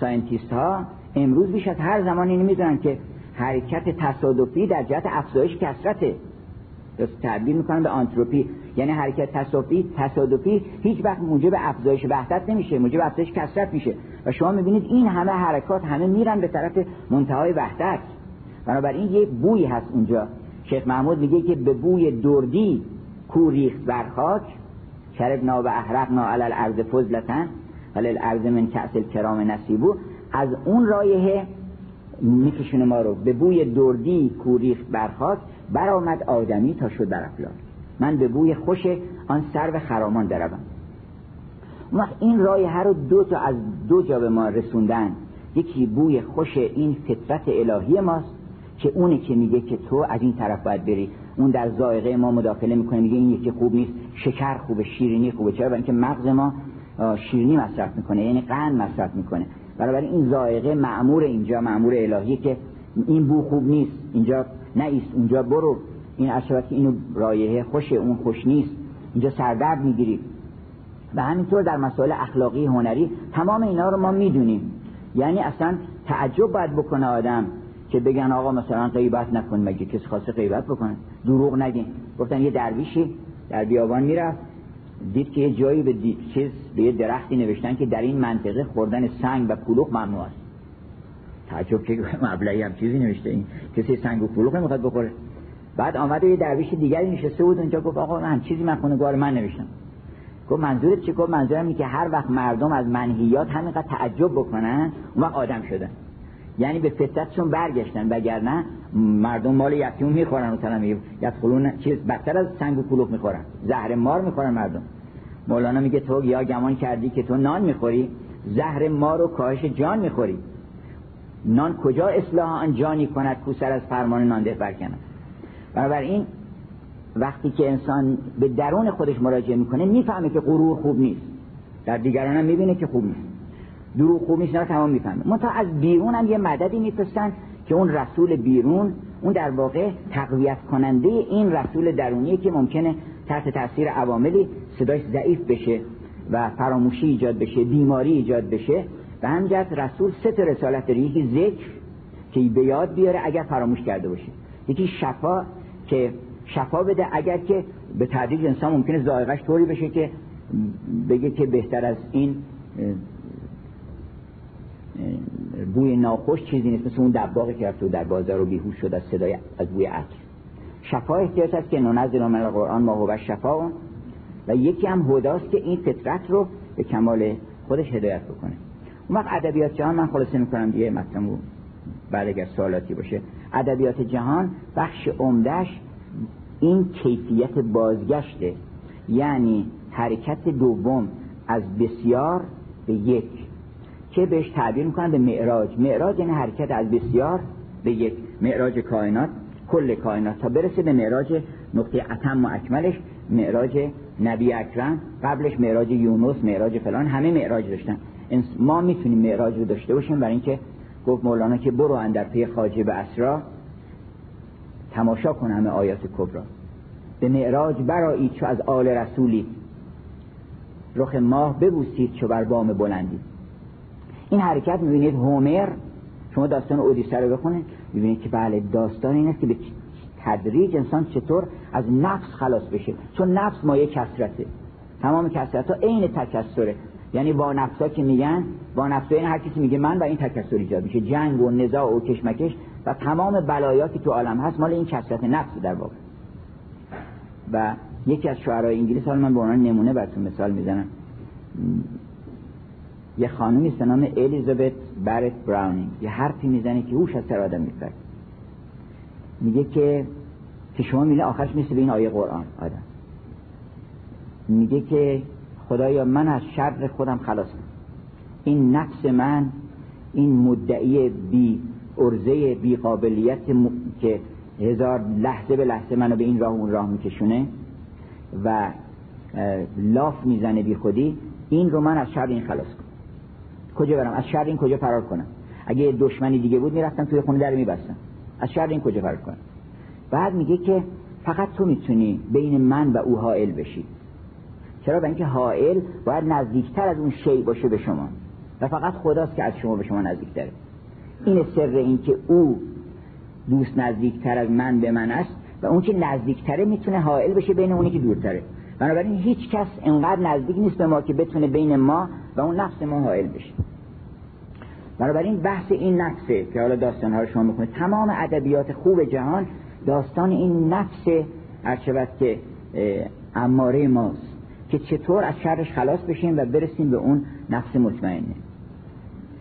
ساینتیست ها امروز بیش از هر زمان اینو میدونن که حرکت تصادفی در جهت افزایش کثرته، تبدیل میکنن به آنتروپی. یعنی حرکت تصادفی هیچ وقت موجب افزایش وحدت نمیشه، موجب افزایش کثرت میشه و شما میبینید این همه حرکات همه میرن به طرف منتهای وحدت. بنابراین یه بوی هست اونجا. شیخ محمود میگه که به بوی دردی کوریخت بر خاک شربنا و احرقنا علی الارض فضلتن ولی الارض من کأس الکرام نصیبو. از اون رایحه میکشونه ما رو، به بوی دردی کوریخت بر خاک برآمد آدمی تا شد بر افلاک. من به بوی خوش آن سرو خرامان دروم. اون وقت این رایحه رو از دو جا به ما رسوندن، یکی بوی خوش این فطرت الهی ماست که اونه که میگه که تو از این طرف باید بری، اون در ذائقه ما مداخله میکنه، میگه این یکی خوب نیست، شکر خوبه، شیرینی خوبه. چرا؟ برای اینکه مغز ما شیرینی مصرف میکنه، یعنی قند مصرف میکنه. برای این ذائقه مأمور اینجا، مأمور الهی که این بو خوب نیست، اینجا نایست، اونجا برو. این اشاره که اینو رایحه خوشه، اون خوش نیست، اینجا سردرد میگیری. و همینطور در مسائل اخلاقی، هنری، تمام اینا رو ما میدونیم. یعنی اصلا تعجب باید بکنه آدم که بگن آقا مثلا غیبت نکن، مگه کسی خواسته غیبت بکنه؟ دروغ نگین. گفتن یه درویشی در بیابان میرفت، دید که یه جایی به چیز به یه درختی نوشتن که در این منطقه خوردن سنگ و کلوخ ممنوع است. تعجب که مبلغی هم چیزی نوشته، این کسی سنگ و کلوخ نمیخواد بخوره. بعد آمد یه درویش دیگری نشسته بود اونجا، گفت آقا من چیزی من خونگار من نوشتم. گفت منظورت چیه؟ گفت منظورم اینه که هر وقت مردم از منهیات همینقدر تعجب بکنن اون وقت آدم شدن، یعنی به فطرتشون برگشتن، وگرنه مردم مال یتیم میخورن، مثلا میگه یتخلون چیز بدتر از سنگ و کلوخ میخورن، زهر مار میخورن مردم. مولانا میگه تو یا گمان کردی که تو نان میخوری، زهر مار و کاهش جان میخوری. نان کجا اصلاح آن جانی کند کو سر از فرمان نان ده برکند. بنابراین وقتی که انسان به درون خودش مراجعه میکنه میفهمه که غرور خوب نیست، در دیگران هم میبینه که خوب نیست، دروغ خوب نیست، نه تمام میفهمه. منتها از بیرون هم یه مددی میپرسن که اون رسول بیرون، اون در واقع تقویت کننده این رسول درونیه که ممکنه تحت تاثیر عواملی صداش ضعیف بشه و فراموشی ایجاد بشه، بیماری ایجاد بشه. و همجد رسول سه تا رسالت داره: یکی ذکر که به یاد بیاره اگر فراموش کرده باشه، یکی شفا که شفا بده اگر که به تدریج انسان ممکنه ذائقه‌اش طوری بشه که بگه که بهتر از این بوی ناخوش چیزی نیست، مثل اون دباغی که رفت در بازار و بیهوش شد از صدای از بوی عطر. شفا احتیاج است که ننزل من القرآن ما هو شفاء. و یکی هم هداست که این فطرت رو به کمال خودش هدایت بکنه. اون وقت ادبیات جهان، من خلاصه می‌کنم دیگه متنمو، بعد اگر سوالاتی باشه. ادبیات جهان بخش عمده‌اش این کیفیت بازگشته، یعنی حرکت دوم از بسیار به یک که بهش تعبیر میکنن به معراج. معراج یعنی حرکت از بسیار به یک، معراج کائنات، کل کائنات، تا برسه به معراج نقطه اتم و اکملش، معراج نبی اکرم. قبلش معراج یونس، معراج فلان، همه معراج داشتن. ما میتونیم معراج رو داشته باشیم، برای اینکه گفت مولانا که برو اندر پی خواجه به اسرا تماشا کن همه آیات کبرا، به معراج برآیید چو از آل رسولی، رخ ماه ببوسید چو بر بام بلندی. این حرکت میبینید هومر، شما داستان اودیسه رو بخونید میبینید که بله داستان این است که به تدریج انسان چطور از نفس خلاص بشه، چون نفس مایه کثرته، تمام کثرت ها عین تکثره، یعنی با نفسا که میگن با نفسا، این هر کسی میگه من، و این تکثر ایجاد میشه، جنگ و نزاع و کشمکش و تمام بلایاتی تو عالم هست مال این کثرت نفس در واقع. و یکی از شاعرای انگلیس، حالا من به عنوان نمونه براتون مثال میزنم، یه خانومی است به نام الیزابت بارت براونینگ، یه حرفی میزنه که هوش از سر آدم میپره. میگه که شما میله آخرش میشه به این آیه قرآن آدم، میگه که خدایا من از شر خودم خلاص کنم، این نفس من، این مدعی بی ارزه، بی قابلیت که هزار لحظه به لحظه منو به این راه اون راه میکشونه و لاف میزنه بی خودی، این رو من از شر این خلاص کنم. کجا برم از شر این؟ کجا فرار کنم؟ اگه دشمنی دیگه بود میرفتم توی خونه در میبستم. از شر این کجا فرار کنم؟ بعد میگه که فقط تو میتونی بین من و او حائل بشی. چرا؟ به اینکه حائل باید نزدیکتر از اون شی باشه به شما، و فقط خداست که از شما به شما نزدیکتره. این سر این که او دوست نزدیکتر از من به من است، و اون که نزدیکتره میتونه حائل بشه بین اونی که دورتره. بنابراین هیچ کس انقدر نزدیک نیست به ما که بتونه بین ما و اون نفس ما حائل بشه. بنابراین بحث این نفسه که حالا داستان‌ها رو شما می‌خونید. تمام ادبیات خوب جهان داستان این نفس هرچقدر که اماره ماست که چطور از شرش خلاص بشیم و برسیم به اون نفس مطمئنه.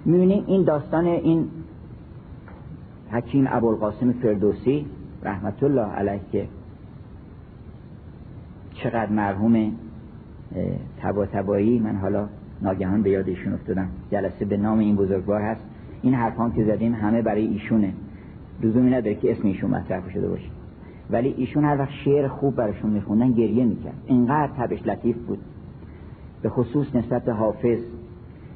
می‌بینیم این داستان این حکیم ابوالقاسم فردوسی رحمت الله علیه که چقدر مرحوم طباطبایی، من حالا ناگهان به یاد ایشون افتادم، جلسه به نام این بزرگوار هست. این حرفام که زدیم همه برای ایشونه، لزومی نداره که اسم ایشون مطرح شده باشه، ولی ایشون هر وقت شعر خوب براشون میخوندن گریه میکرد، اینقدر طبعش لطیف بود. به خصوص نسبت به حافظ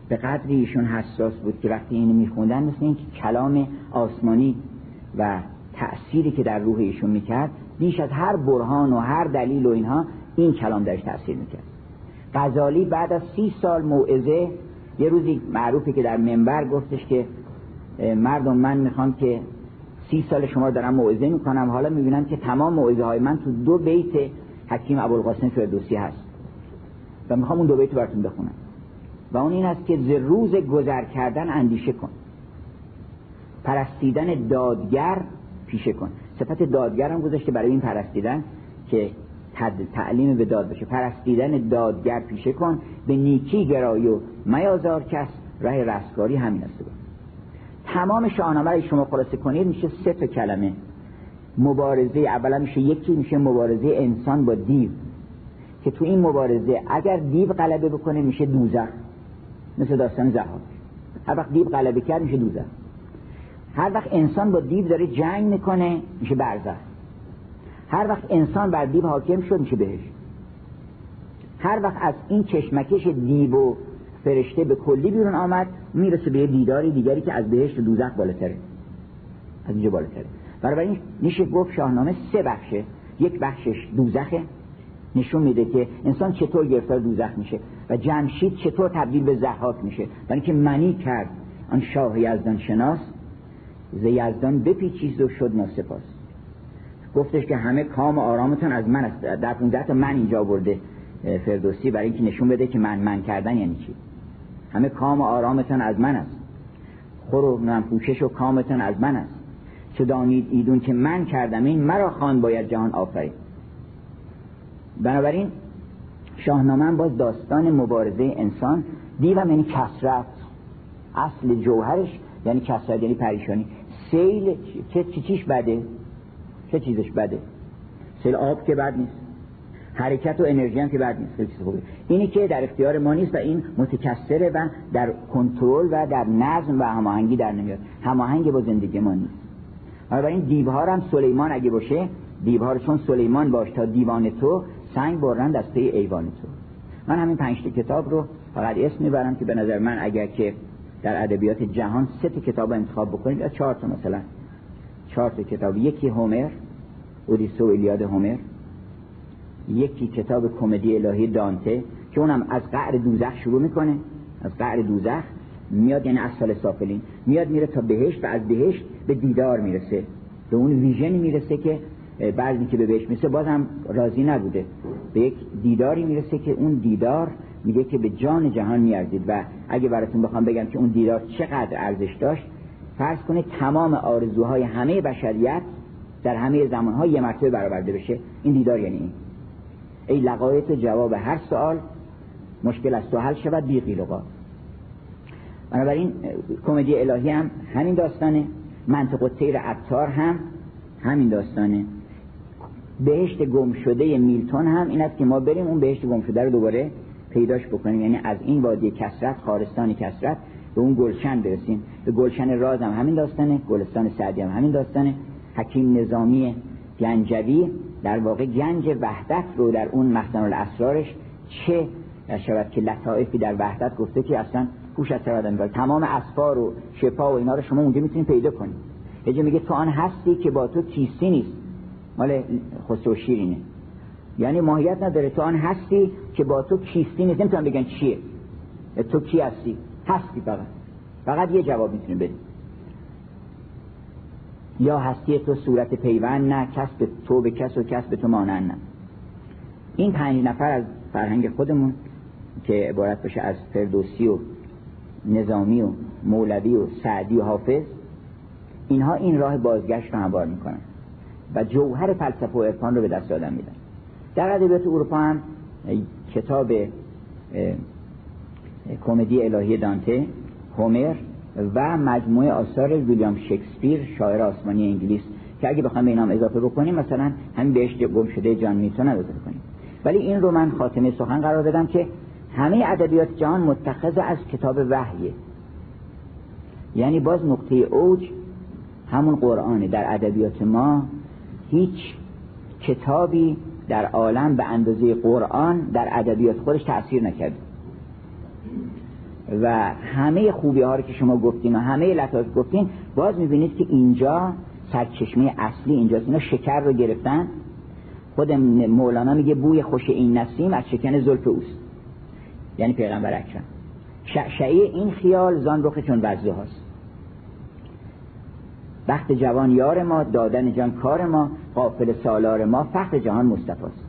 به قدری ایشون حساس بود که وقتی اینو میخوندن مثل این که کلام آسمانی و تأثیری که در روح ایشون میکرد بیش از هر برهان و هر دلیل و اینها این کلام درش تأثیر میکرد. غزالی بعد از 30 سال موعظه یه روزی معروفه که در منبر گفتش که مردم من میخوام که 30 سال شما رو دارم موعظه میکنم، حالا میبینم که تمام موعظه های من تو 2 بیت حکیم ابوالقاسم فردوسی هست و میخوام اون 2 بیت براتون بخونم و اون این است که ز روز گذر کردن اندیشه کن، پرستیدن دادگر پیشه کن. صفت دادگر هم گذاشته برای این پرستیدن که تعلیم به داد بشه. پرستیدن دادگر پیشه کن، به نیکی گرای و میازار کس، راه رستگاری همین است. تمام شاهنامه رو شما خلاصه کنید میشه 3 کلمه مبارزه. اولا میشه یکی میشه مبارزه انسان با دیو، که تو این مبارزه اگر دیو غلبه بکنه میشه دوزخ، مثل داستان ضحاک. هر وقت دیو غلبه کرد میشه دوزخ. هر وقت انسان با دیو داره جنگ میکنه میشه برزخ. هر وقت انسان بر دیو حاکم شد میشه بهشت. هر وقت از این چشمکش دیو و فرشته به کلی بیرون آمد میرسه به دیداری دیگری که از بهشت و دوزخ بالاتره، از اینجا بالاتره. برای این میشه گفت شاهنامه 3 بخشه. یک بخشش دوزخه، نشون میده که انسان چطور گرفتار دوزخ میشه و جمشید چطور تبدیل به ضحاک میشه، برای که منی کرد آن شاه یزدان شناس، ز یزدان بپیچید و شد ناسپاس. گفتش که همه کام آرامتون از من است. در 15 تا من اینجا آورده فردوسی برای اینکه نشون بده که من کردن یعنی چی. همه کام آرامتان از من است، خور و نمپوشش و کامتان از من است، چه دانید ایدون که من کردم این، مرا خان باید جهان آفرین. بنابراین شاهنامه هم باز داستان مبارزه انسان. دیوم یعنی کسرت، اصل جوهرش یعنی کسرت، یعنی پریشانی. سیل چیش بده؟ چه چیزش بده؟ سیل آب که بد نیست، حرکت و انرژی هم که بد نیست، خیلی چیز خوبه. اینی که در اختیار ما نیست و این متکثره و در کنترل و در نظم و هماهنگی در نمیاد، هماهنگ با زندگی ما نیست. حالا برای این دیوها هم سلیمان اگه باشه، دیوها چون سلیمان باش تا دیوان تو، سنگ برند از پی ایوان تو. من همین 5 تا کتاب رو فقط اسم میبرم که به نظر من اگر که در ادبیات جهان 3 تا کتاب انتخاب بکنید یا 4 تا، مثلا 4 تا کتاب، یکی هومر، اودیسه و ایلیاد هومر، یکی کتاب کمدی الهی دانته که اونم از قعر دوزخ شروع میکنه، از قعر دوزخ میاد، یعنی از سال سافلین میاد میره تا بهشت و از بهشت به دیدار میرسه، به اون ویژنی میرسه که بعضی که به بهشت میرسه بازم راضی نبوده، به یک دیداری میرسه که اون دیدار میگه که به جان جهان میارزید. و اگه براتون بخوام بگم که اون دیدار چقدر ارزش داشت، فرض کنه تمام آرزوهای همه بشریت در همه زمانها یه مرتبه برآورده بشه، این دیدار یعنی این. ای لقایت جواب هر سوال، مشکل از تو حل شود بی قیل و قال. بنابراین کمدی الهی هم همین داستانه، منطق الطیر عطار هم همین داستانه، بهشت گم شده میلتون هم این است که ما بریم اون بهشت گم شده رو دوباره پیداش بکنیم، یعنی از این وادی کثرت، خارستان کثرت، به اون گلشن برسیم. به گلشن راز هم همین داستانه، گلستان سعدی هم همین داستانه. حکیم نظامی گنجوی در واقع گنج وحدت رو در اون مخزن الاسرارش چه شود که لطائفی در وحدت گفته که اصلا پوش از سر آدم. تمام اسفار و شفا و اینا رو شما اونجا میتونید پیدا کنید. یه جا میگه تو آن هستی که با تو کیستی نیست، مال خسرو شیرینه، یعنی ماهیت نداره. تو آن هستی که با تو کیستی نیست، نمیتونم بگن چیه، تو کی هستی، هستی فقط یه جواب میتونی بدی. یا هستی تو صورت پیوند نه، کس به تو به کس و کس به تو مانند نه. این 5 نفر از فرهنگ خودمون که عبارت باشه از فردوسی و نظامی و مولوی و سعدی و حافظ، اینها این راه بازگشت رو هموار میکنن و جوهر فلسفه و عرفان رو به دست آدم میدن. در ادبیات اروپا هم کتاب کمدی الهی دانته، هومر و مجموعه آثار ویلیام شکسپیر، شاعر آسمانی انگلیس، که اگه بخوام به اینام اضافه بکنیم مثلا همین بهشت گم شده جان میلتون اضافه کنیم. ولی این رو من خاتمه سخن قرار دادم که همه ادبیات جهان متخذ از کتاب وحیه، یعنی باز نقطه اوج همون قرآنه. در ادبیات ما هیچ کتابی در عالم به اندازه قرآن در ادبیات خودش تأثیر نکرده و همه خوبی ها رو که شما گفتین و همه لطایف گفتین باز میبینید که اینجا سرچشمه اصلی اینجاست. اینا شکر رو گرفتن. خود مولانا میگه بوی خوش این نسیم از شکن زلف اوست، یعنی پیغمبر اکرم. شعشعه این خیال زان رخ چون وزده هاست. بخت جوان یار ما، دادن جان کار ما، قافل سالار ما، فخر جهان مصطفی است.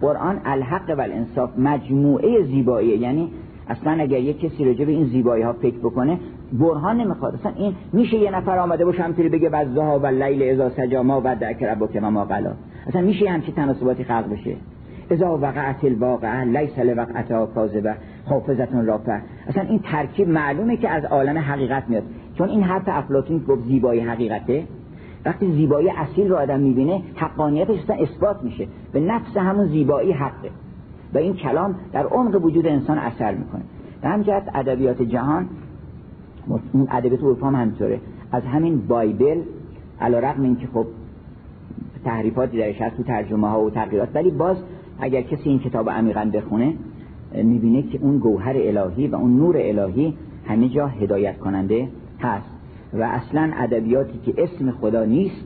قرآن الحق و الانصاف مجموعه زیباییه، یعنی اصلا اگر یک کسی راجع به این زیبایی ها فکر بکنه برهان نمیخواد. اصلا این میشه یه نفر آمده باشه همطوری بگه والضحی واللیل اذا سجی ما ودعک ربک ما قلا؟ اصلا میشه همچین تناسباتی خلق بشه؟ اذا وقعت الواقعه لیس لوقعتها کاذبه حافظة رافعه. اصلا این ترکیب معلومه که از عالم حقیقت میاد، چون این حرف افلاطون گفت زیبایی حقیقته. وقتی زیبایی اصیل رو آدم میبینه حقانیتش اثبات میشه، به نفس همون زیبایی حقه و این کلام در عمق وجود انسان اثر میکنه. در همین جهت ادبیات جهان، اون ادبیات اروپا هم همینطوره، از همین بایبل، علیرغم اینکه خب تحریفاتی درش هست تو ترجمه ها و تغییرات، ولی باز اگر کسی این کتاب عمیقاً بخونه میبینه که اون گوهر الهی و اون نور الهی همه جا هدایت کننده هست. و اصلا ادبیاتی که اسم خدا نیست،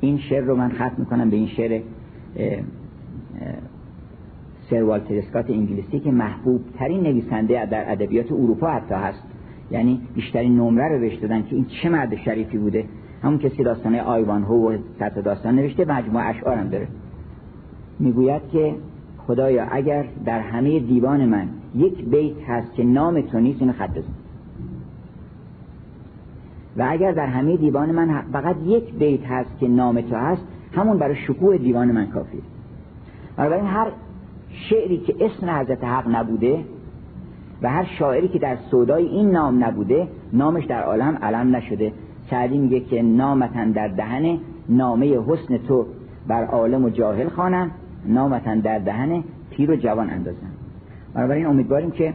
این شعر رو من ختم میکنم به این شعر سر والتر اسکات انگلیسی که محبوب ترین نویسنده در ادبیات اروپا حتی هست، یعنی بیشترین نمره رو بهش دادن که این چه مرد شریفی بوده. همون کسی داستانه آیوانهو و صد داستان نوشته، مجموعه اشعار هم داره. میگوید که خدایا اگر در همه دیوان من یک بیت هست که نام تو نیست اینو خط بزن، و اگر در همه دیوان من فقط یک بیت هست که نام تو هست همون برای شکوه دیوان من کافیه. برای هر شعری که اسم حضرت حق نبوده و هر شاعری که در سودای این نام نبوده نامش در عالم علم نشده. سعدی میگه که نامتن در دهن نامه حسن تو بر عالم و جاهل خوانم، نامتن در دهن پیر و جوان اندازم. بنابراین امیدواریم که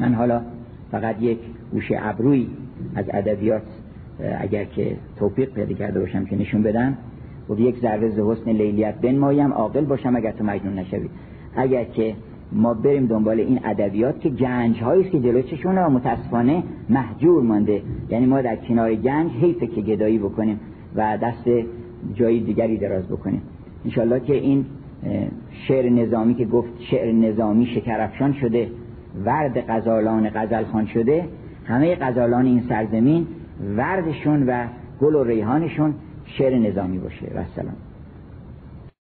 من حالا فقط یک گوشه ابرویی از ادبیات اگر که توفیق پیدا کرده باشم که نشون بدم و به یک ذره ز حسن لیلیت بنمایم، عاقل باشم اگر تو مجنون نشوی. اگر که ما بریم دنبال این ادبیات که گنج‌هایی است که جلوی چشمونه و متاسفانه مهجور مانده، یعنی ما در کنار گنج حیفه که گدایی بکنیم و دست جای دیگری دراز بکنیم. ان شاءالله که این شعر نظامی که گفت شعر نظامی شکرافشان شده، ورد غزالان غزلخوان شده، همه غزالان این سرزمین وردشون و گل و ریحانشون شعر نظامی باشه. و السلام.